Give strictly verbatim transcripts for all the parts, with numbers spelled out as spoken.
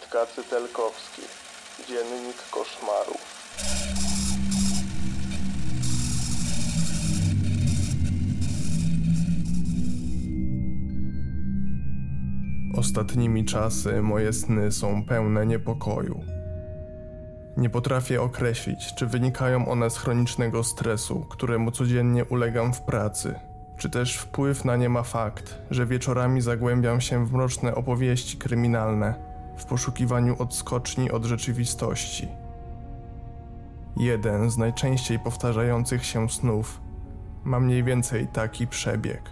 Witkacy Telkowski, Dziennik koszmarów. Ostatnimi czasy moje sny są pełne niepokoju. Nie potrafię określić, czy wynikają one z chronicznego stresu, któremu codziennie ulegam w pracy, czy też wpływ na nie ma fakt, że wieczorami zagłębiam się w mroczne opowieści kryminalne w poszukiwaniu odskoczni od rzeczywistości. Jeden z najczęściej powtarzających się snów ma mniej więcej taki przebieg.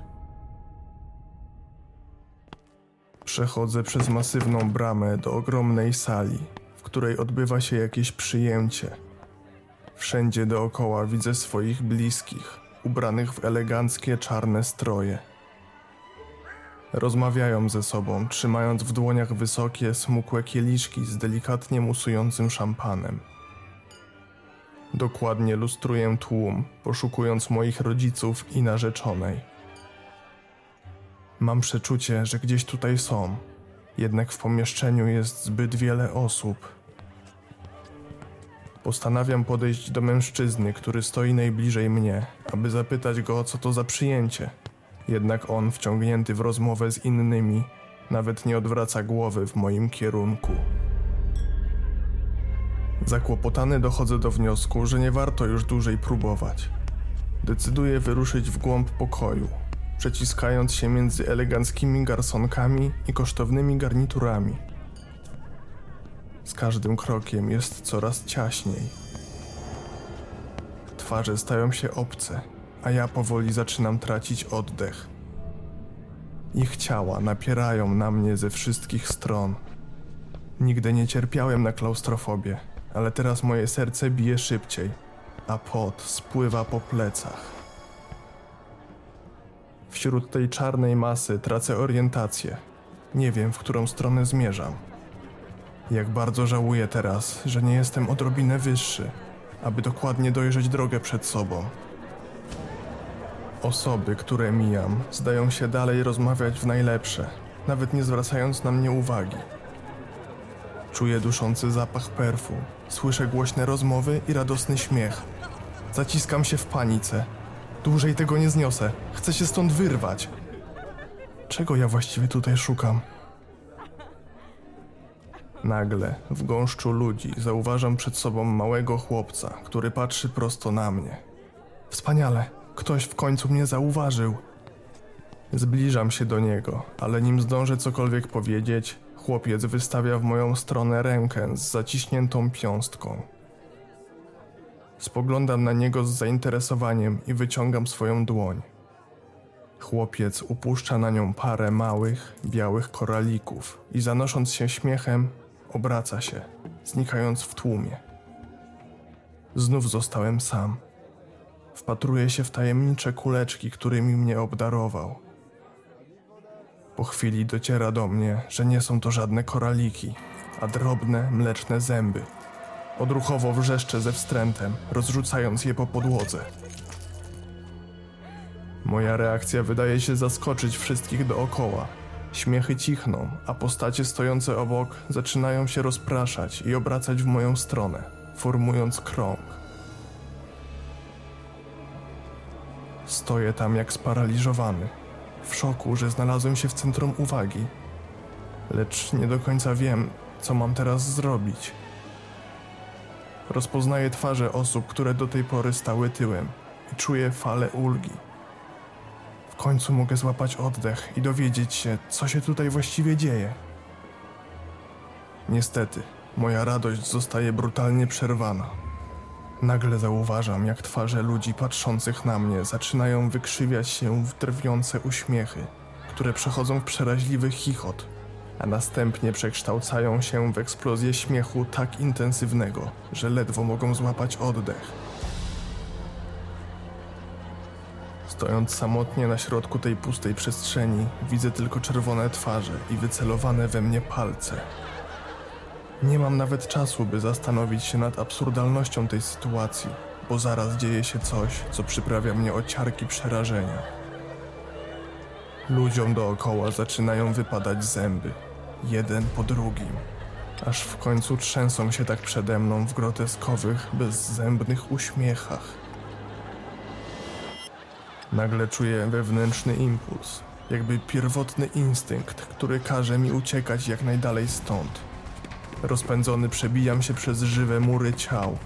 Przechodzę przez masywną bramę do ogromnej sali, w której odbywa się jakieś przyjęcie. Wszędzie dookoła widzę swoich bliskich, ubranych w eleganckie czarne stroje. Rozmawiają ze sobą, trzymając w dłoniach wysokie, smukłe kieliszki z delikatnie musującym szampanem. Dokładnie lustruję tłum, poszukując moich rodziców i narzeczonej. Mam przeczucie, że gdzieś tutaj są, jednak w pomieszczeniu jest zbyt wiele osób. Postanawiam podejść do mężczyzny, który stoi najbliżej mnie, aby zapytać go, co to za przyjęcie. Jednak on, wciągnięty w rozmowę z innymi, nawet nie odwraca głowy w moim kierunku. Zakłopotany dochodzę do wniosku, że nie warto już dłużej próbować. Decyduję wyruszyć w głąb pokoju, przeciskając się między eleganckimi garsonkami i kosztownymi garniturami. Z każdym krokiem jest coraz ciaśniej. Twarze stają się obce, a ja powoli zaczynam tracić oddech. Ich ciała napierają na mnie ze wszystkich stron. Nigdy nie cierpiałem na klaustrofobię, ale teraz moje serce bije szybciej, a pot spływa po plecach. Wśród tej czarnej masy tracę orientację. Nie wiem, w którą stronę zmierzam. Jak bardzo żałuję teraz, że nie jestem odrobinę wyższy, aby dokładnie dojrzeć drogę przed sobą. Osoby, które mijam, zdają się dalej rozmawiać w najlepsze, nawet nie zwracając na mnie uwagi. Czuję duszący zapach perfum, słyszę głośne rozmowy i radosny śmiech. Zaciskam się w panice. Dłużej tego nie zniosę. Chcę się stąd wyrwać. Czego ja właściwie tutaj szukam? Nagle w gąszczu ludzi zauważam przed sobą małego chłopca, który patrzy prosto na mnie. Wspaniale, ktoś w końcu mnie zauważył. Zbliżam się do niego, ale nim zdążę cokolwiek powiedzieć, chłopiec wystawia w moją stronę rękę z zaciśniętą piąstką. Spoglądam na niego z zainteresowaniem i wyciągam swoją dłoń. Chłopiec upuszcza na nią parę małych, białych koralików i zanosząc się śmiechem, obraca się, znikając w tłumie. Znów zostałem sam. Wpatruję się w tajemnicze kuleczki, którymi mnie obdarował. Po chwili dociera do mnie, że nie są to żadne koraliki, a drobne, mleczne zęby. Odruchowo wrzeszczę ze wstrętem, rozrzucając je po podłodze. Moja reakcja wydaje się zaskoczyć wszystkich dookoła. Śmiechy cichną, a postacie stojące obok zaczynają się rozpraszać i obracać w moją stronę, formując krąg. Stoję tam jak sparaliżowany, w szoku, że znalazłem się w centrum uwagi. Lecz nie do końca wiem, co mam teraz zrobić. Rozpoznaję twarze osób, które do tej pory stały tyłem i czuję falę ulgi. W końcu mogę złapać oddech i dowiedzieć się, co się tutaj właściwie dzieje. Niestety, moja radość zostaje brutalnie przerwana. Nagle zauważam, jak twarze ludzi patrzących na mnie zaczynają wykrzywiać się w drwiące uśmiechy, które przechodzą w przeraźliwy chichot, a następnie przekształcają się w eksplozję śmiechu tak intensywnego, że ledwo mogą złapać oddech. Stojąc samotnie na środku tej pustej przestrzeni, widzę tylko czerwone twarze i wycelowane we mnie palce. Nie mam nawet czasu, by zastanowić się nad absurdalnością tej sytuacji, bo zaraz dzieje się coś, co przyprawia mnie o ciarki przerażenia. Ludziom dookoła zaczynają wypadać zęby, jeden po drugim, aż w końcu trzęsą się tak przede mną w groteskowych, bezzębnych uśmiechach. Nagle czuję wewnętrzny impuls, jakby pierwotny instynkt, który każe mi uciekać jak najdalej stąd. Rozpędzony przebijam się przez żywe mury ciał.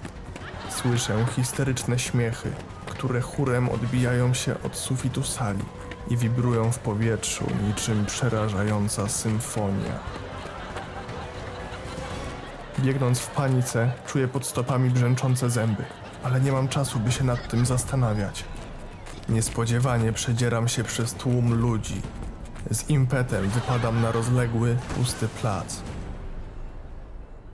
Słyszę histeryczne śmiechy, które chórem odbijają się od sufitu sali i wibrują w powietrzu niczym przerażająca symfonia. Biegnąc w panice, czuję pod stopami brzęczące zęby, ale nie mam czasu, by się nad tym zastanawiać. Niespodziewanie przedzieram się przez tłum ludzi. Z impetem wypadam na rozległy, pusty plac.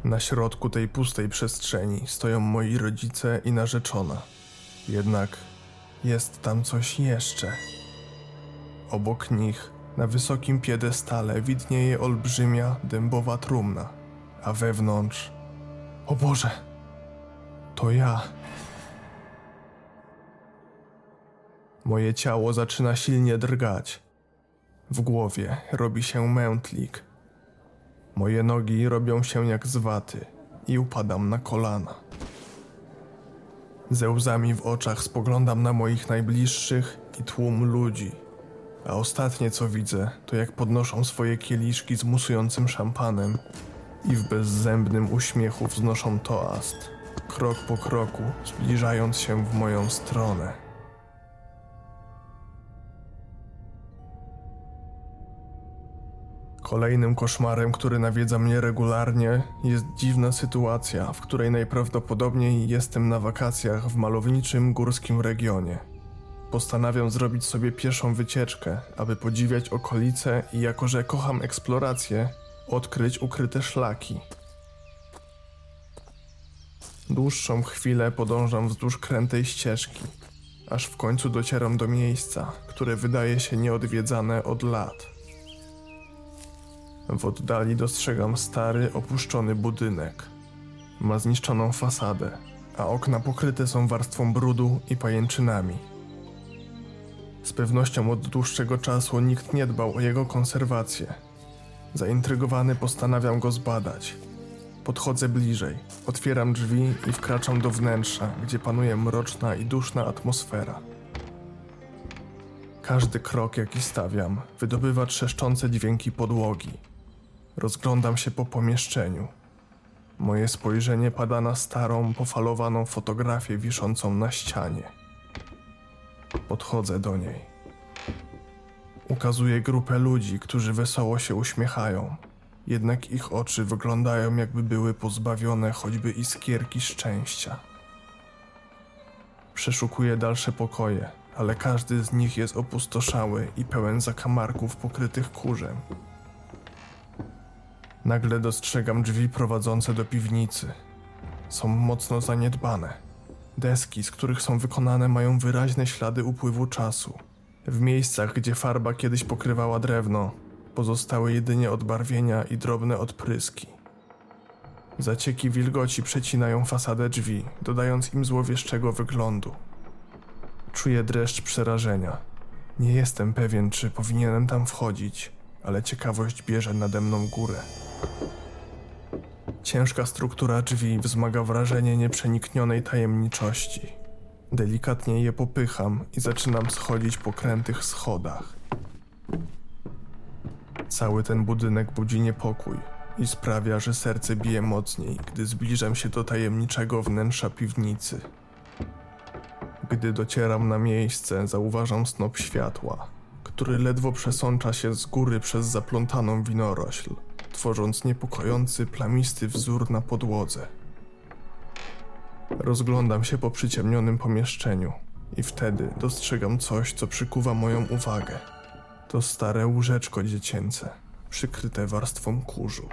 Na środku tej pustej przestrzeni stoją moi rodzice i narzeczona. Jednak jest tam coś jeszcze. Obok nich, na wysokim piedestale, widnieje olbrzymia, dębowa trumna, a wewnątrz... O Boże! To ja! Moje ciało zaczyna silnie drgać. W głowie robi się mętlik. Moje nogi robią się jak z waty i upadam na kolana. Ze łzami w oczach spoglądam na moich najbliższych i tłum ludzi, a ostatnie co widzę, to jak podnoszą swoje kieliszki z musującym szampanem i w bezzębnym uśmiechu wznoszą toast, krok po kroku zbliżając się w moją stronę. Kolejnym koszmarem, który nawiedza mnie regularnie, jest dziwna sytuacja, w której najprawdopodobniej jestem na wakacjach w malowniczym górskim regionie. Postanawiam zrobić sobie pieszą wycieczkę, aby podziwiać okolice i jako że kocham eksplorację, odkryć ukryte szlaki. Dłuższą chwilę podążam wzdłuż krętej ścieżki, aż w końcu docieram do miejsca, które wydaje się nieodwiedzane od lat. W oddali dostrzegam stary, opuszczony budynek. Ma zniszczoną fasadę, a okna pokryte są warstwą brudu i pajęczynami. Z pewnością od dłuższego czasu nikt nie dbał o jego konserwację. Zaintrygowany postanawiam go zbadać. Podchodzę bliżej, otwieram drzwi i wkraczam do wnętrza, gdzie panuje mroczna i duszna atmosfera. Każdy krok, jaki stawiam, wydobywa trzeszczące dźwięki podłogi. Rozglądam się po pomieszczeniu. Moje spojrzenie pada na starą, pofalowaną fotografię wiszącą na ścianie. Podchodzę do niej. Ukazuję grupę ludzi, którzy wesoło się uśmiechają. Jednak ich oczy wyglądają, jakby były pozbawione choćby iskierki szczęścia. Przeszukuję dalsze pokoje, ale każdy z nich jest opustoszały i pełen zakamarków pokrytych kurzem. Nagle dostrzegam drzwi prowadzące do piwnicy. Są mocno zaniedbane. Deski, z których są wykonane, mają wyraźne ślady upływu czasu. W miejscach, gdzie farba kiedyś pokrywała drewno, pozostały jedynie odbarwienia i drobne odpryski. Zacieki wilgoci przecinają fasadę drzwi, dodając im złowieszczego wyglądu. Czuję dreszcz przerażenia. Nie jestem pewien, czy powinienem tam wchodzić, ale ciekawość bierze nade mną górę. Ciężka struktura drzwi wzmaga wrażenie nieprzeniknionej tajemniczości. Delikatnie je popycham i zaczynam schodzić po krętych schodach. Cały ten budynek budzi niepokój i sprawia, że serce bije mocniej, gdy zbliżam się do tajemniczego wnętrza piwnicy. Gdy docieram na miejsce, zauważam snop światła, który ledwo przesącza się z góry przez zaplątaną winorośl, tworząc niepokojący, plamisty wzór na podłodze. Rozglądam się po przyciemnionym pomieszczeniu i wtedy dostrzegam coś, co przykuwa moją uwagę. To stare łóżeczko dziecięce, przykryte warstwą kurzu.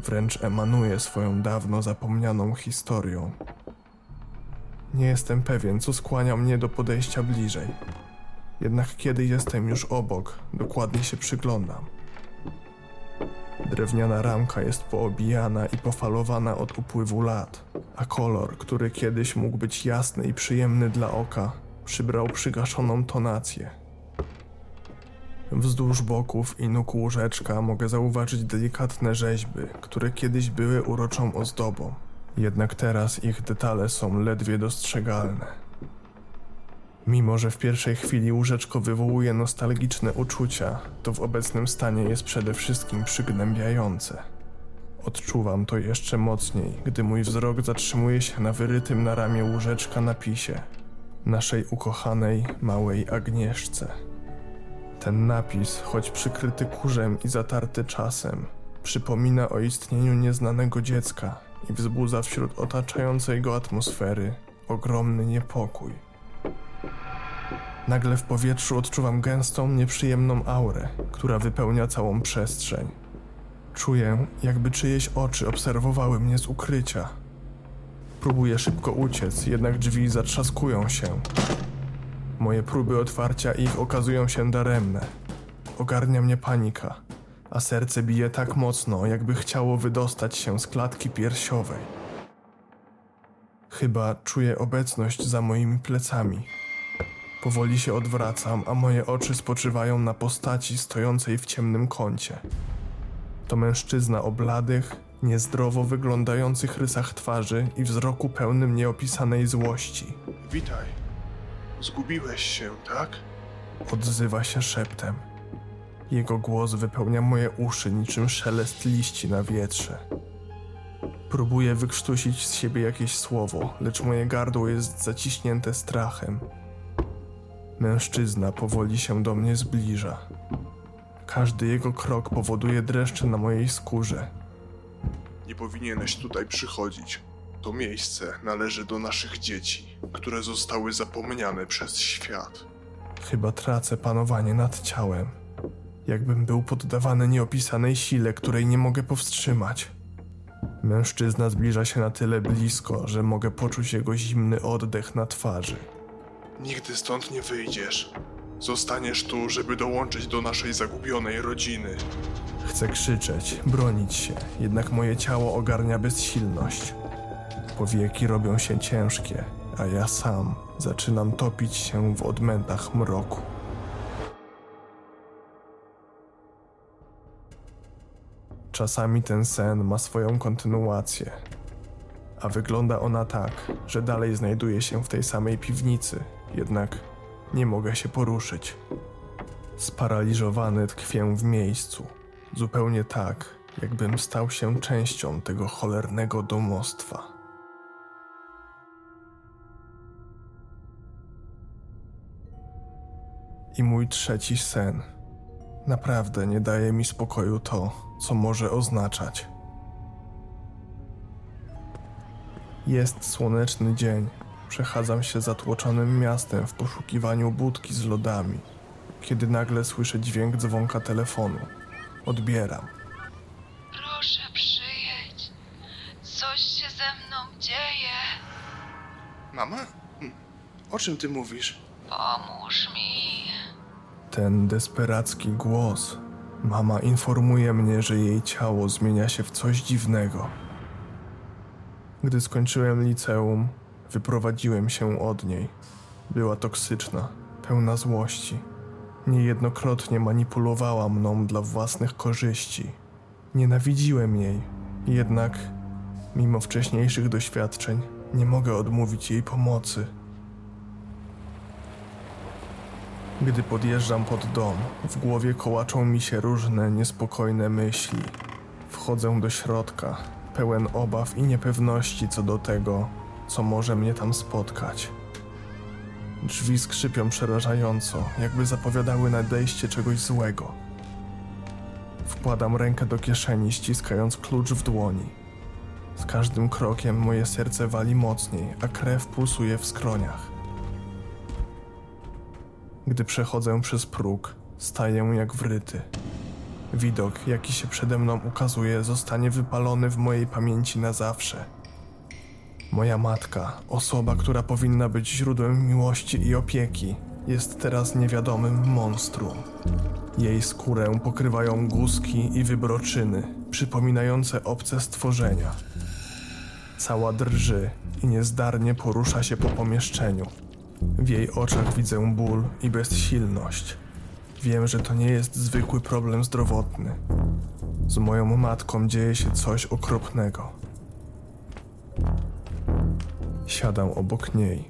Wręcz emanuje swoją dawno zapomnianą historią. Nie jestem pewien, co skłania mnie do podejścia bliżej. Jednak kiedy jestem już obok, dokładnie się przyglądam. Drewniana ramka jest poobijana i pofalowana od upływu lat, a kolor, który kiedyś mógł być jasny i przyjemny dla oka, przybrał przygaszoną tonację. Wzdłuż boków i nóg łóżeczka mogę zauważyć delikatne rzeźby, które kiedyś były uroczą ozdobą. Jednak teraz ich detale są ledwie dostrzegalne. Mimo, że w pierwszej chwili łóżeczko wywołuje nostalgiczne uczucia, to w obecnym stanie jest przede wszystkim przygnębiające. Odczuwam to jeszcze mocniej, gdy mój wzrok zatrzymuje się na wyrytym na ramię łóżeczka napisie naszej ukochanej małej Agnieszce. Ten napis, choć przykryty kurzem i zatarty czasem, przypomina o istnieniu nieznanego dziecka i wzbudza wśród otaczającej go atmosfery ogromny niepokój. Nagle w powietrzu odczuwam gęstą, nieprzyjemną aurę, która wypełnia całą przestrzeń. Czuję, jakby czyjeś oczy obserwowały mnie z ukrycia. Próbuję szybko uciec, jednak drzwi zatrzaskują się. Moje próby otwarcia ich okazują się daremne. Ogarnia mnie panika, a serce bije tak mocno, jakby chciało wydostać się z klatki piersiowej. Chyba czuję obecność za moimi plecami. Powoli się odwracam, a moje oczy spoczywają na postaci stojącej w ciemnym kącie. To mężczyzna o bladych, niezdrowo wyglądających rysach twarzy i wzroku pełnym nieopisanej złości. Witaj. Zgubiłeś się, tak? Odzywa się szeptem. Jego głos wypełnia moje uszy niczym szelest liści na wietrze. Próbuję wykrztusić z siebie jakieś słowo, lecz moje gardło jest zaciśnięte strachem. Mężczyzna powoli się do mnie zbliża. Każdy jego krok powoduje dreszcze na mojej skórze. Nie powinieneś tutaj przychodzić. To miejsce należy do naszych dzieci, które zostały zapomniane przez świat. Chyba tracę panowanie nad ciałem. Jakbym był poddawany nieopisanej sile, której nie mogę powstrzymać. Mężczyzna zbliża się na tyle blisko, że mogę poczuć jego zimny oddech na twarzy. Nigdy stąd nie wyjdziesz. Zostaniesz tu, żeby dołączyć do naszej zagubionej rodziny. Chcę krzyczeć, bronić się, jednak moje ciało ogarnia bezsilność. Powieki robią się ciężkie, a ja sam zaczynam topić się w odmętach mroku. Czasami ten sen ma swoją kontynuację, a wygląda ona tak, że dalej znajduję się w tej samej piwnicy, jednak nie mogę się poruszyć. Sparaliżowany tkwię w miejscu, zupełnie tak, jakbym stał się częścią tego cholernego domostwa. I mój trzeci sen. Naprawdę nie daje mi spokoju to, co może oznaczać. Jest słoneczny dzień. Przechadzam się zatłoczonym miastem w poszukiwaniu budki z lodami, kiedy nagle słyszę dźwięk dzwonka telefonu. Odbieram. Proszę przyjedź. Coś się ze mną dzieje. Mama? O czym ty mówisz? Pomóż mi. Ten desperacki głos. Mama informuje mnie, że jej ciało zmienia się w coś dziwnego. Gdy skończyłem liceum, wyprowadziłem się od niej. Była toksyczna, pełna złości. Niejednokrotnie manipulowała mną dla własnych korzyści. Nienawidziłem jej, jednak mimo wcześniejszych doświadczeń nie mogę odmówić jej pomocy. Gdy podjeżdżam pod dom, w głowie kołaczą mi się różne niespokojne myśli. Wchodzę do środka, pełen obaw i niepewności co do tego, co może mnie tam spotkać. Drzwi skrzypią przerażająco, jakby zapowiadały nadejście czegoś złego. Wkładam rękę do kieszeni, ściskając klucz w dłoni. Z każdym krokiem moje serce wali mocniej, a krew pulsuje w skroniach. Gdy przechodzę przez próg, staję jak wryty. Widok, jaki się przede mną ukazuje, zostanie wypalony w mojej pamięci na zawsze. Moja matka, osoba, która powinna być źródłem miłości i opieki, jest teraz niewiadomym monstrum. Jej skórę pokrywają guzki i wybroczyny, przypominające obce stworzenia. Cała drży i niezdarnie porusza się po pomieszczeniu. W jej oczach widzę ból i bezsilność. Wiem, że to nie jest zwykły problem zdrowotny. Z moją matką dzieje się coś okropnego. Siadam obok niej.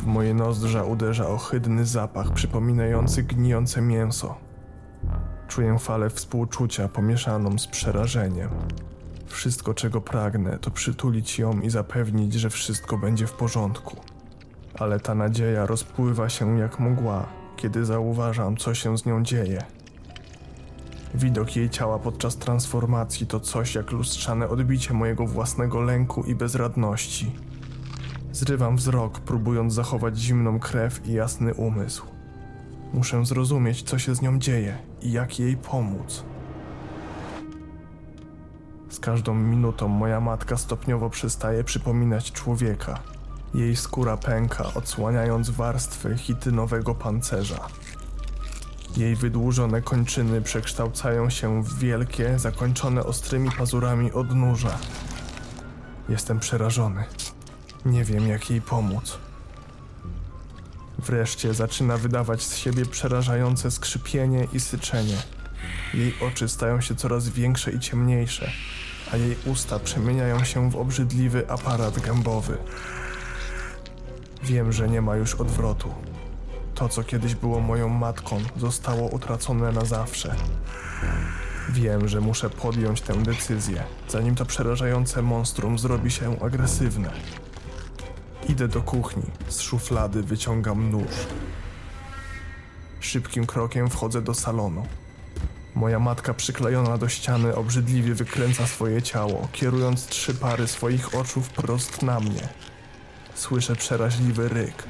W moje nozdrza uderza ohydny zapach przypominający gnijące mięso. Czuję falę współczucia pomieszaną z przerażeniem. Wszystko, czego pragnę, to przytulić ją i zapewnić, że wszystko będzie w porządku. Ale ta nadzieja rozpływa się jak mgła, kiedy zauważam, co się z nią dzieje. Widok jej ciała podczas transformacji to coś jak lustrzane odbicie mojego własnego lęku i bezradności. Zrywam wzrok, próbując zachować zimną krew i jasny umysł. Muszę zrozumieć, co się z nią dzieje i jak jej pomóc. Z każdą minutą moja matka stopniowo przestaje przypominać człowieka. Jej skóra pęka, odsłaniając warstwy chitynowego pancerza. Jej wydłużone kończyny przekształcają się w wielkie, zakończone ostrymi pazurami odnóża. Jestem przerażony. Nie wiem, jak jej pomóc. Wreszcie zaczyna wydawać z siebie przerażające skrzypienie i syczenie. Jej oczy stają się coraz większe i ciemniejsze, a jej usta przemieniają się w obrzydliwy aparat gębowy. Wiem, że nie ma już odwrotu. To, co kiedyś było moją matką, zostało utracone na zawsze. Wiem, że muszę podjąć tę decyzję, zanim to przerażające monstrum zrobi się agresywne. Idę do kuchni, z szuflady wyciągam nóż. Szybkim krokiem wchodzę do salonu. Moja matka przyklejona do ściany obrzydliwie wykręca swoje ciało, kierując trzy pary swoich oczu wprost na mnie. Słyszę przeraźliwy ryk.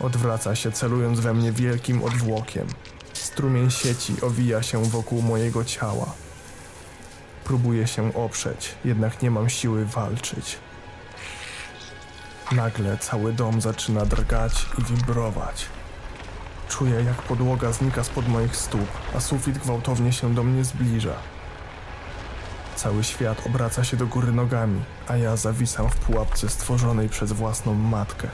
Odwraca się, celując we mnie wielkim odwłokiem. Strumień sieci owija się wokół mojego ciała. Próbuję się oprzeć, jednak nie mam siły walczyć. Nagle cały dom zaczyna drgać i wibrować. Czuję, jak podłoga znika spod moich stóp, a sufit gwałtownie się do mnie zbliża. Cały świat obraca się do góry nogami, a ja zawisam w pułapce stworzonej przez własną matkę.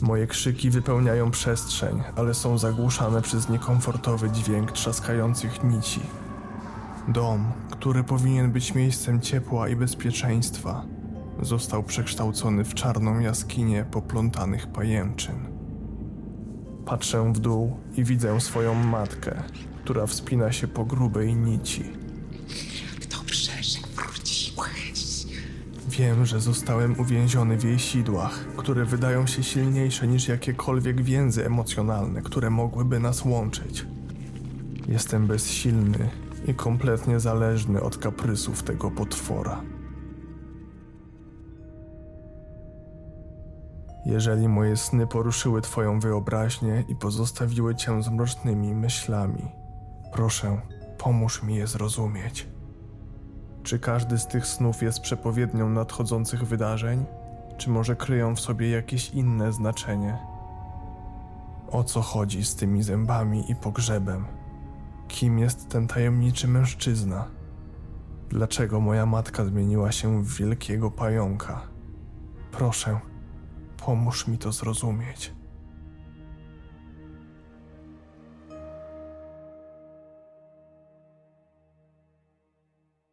Moje krzyki wypełniają przestrzeń, ale są zagłuszane przez niekomfortowy dźwięk trzaskających nici. Dom, który powinien być miejscem ciepła i bezpieczeństwa, został przekształcony w czarną jaskinię poplątanych pajęczyn. Patrzę w dół i widzę swoją matkę, która wspina się po grubej nici. Jak dobrze, że wróciłeś. Wiem, że zostałem uwięziony w jej sidłach, które wydają się silniejsze niż jakiekolwiek więzy emocjonalne, które mogłyby nas łączyć. Jestem bezsilny i kompletnie zależny od kaprysów tego potwora. Jeżeli moje sny poruszyły twoją wyobraźnię i pozostawiły cię z mrocznymi myślami, proszę, pomóż mi je zrozumieć. Czy każdy z tych snów jest przepowiednią nadchodzących wydarzeń? Czy może kryją w sobie jakieś inne znaczenie? O co chodzi z tymi zębami i pogrzebem? Kim jest ten tajemniczy mężczyzna? Dlaczego moja matka zmieniła się w wielkiego pająka? Proszę, pomóż mi to zrozumieć.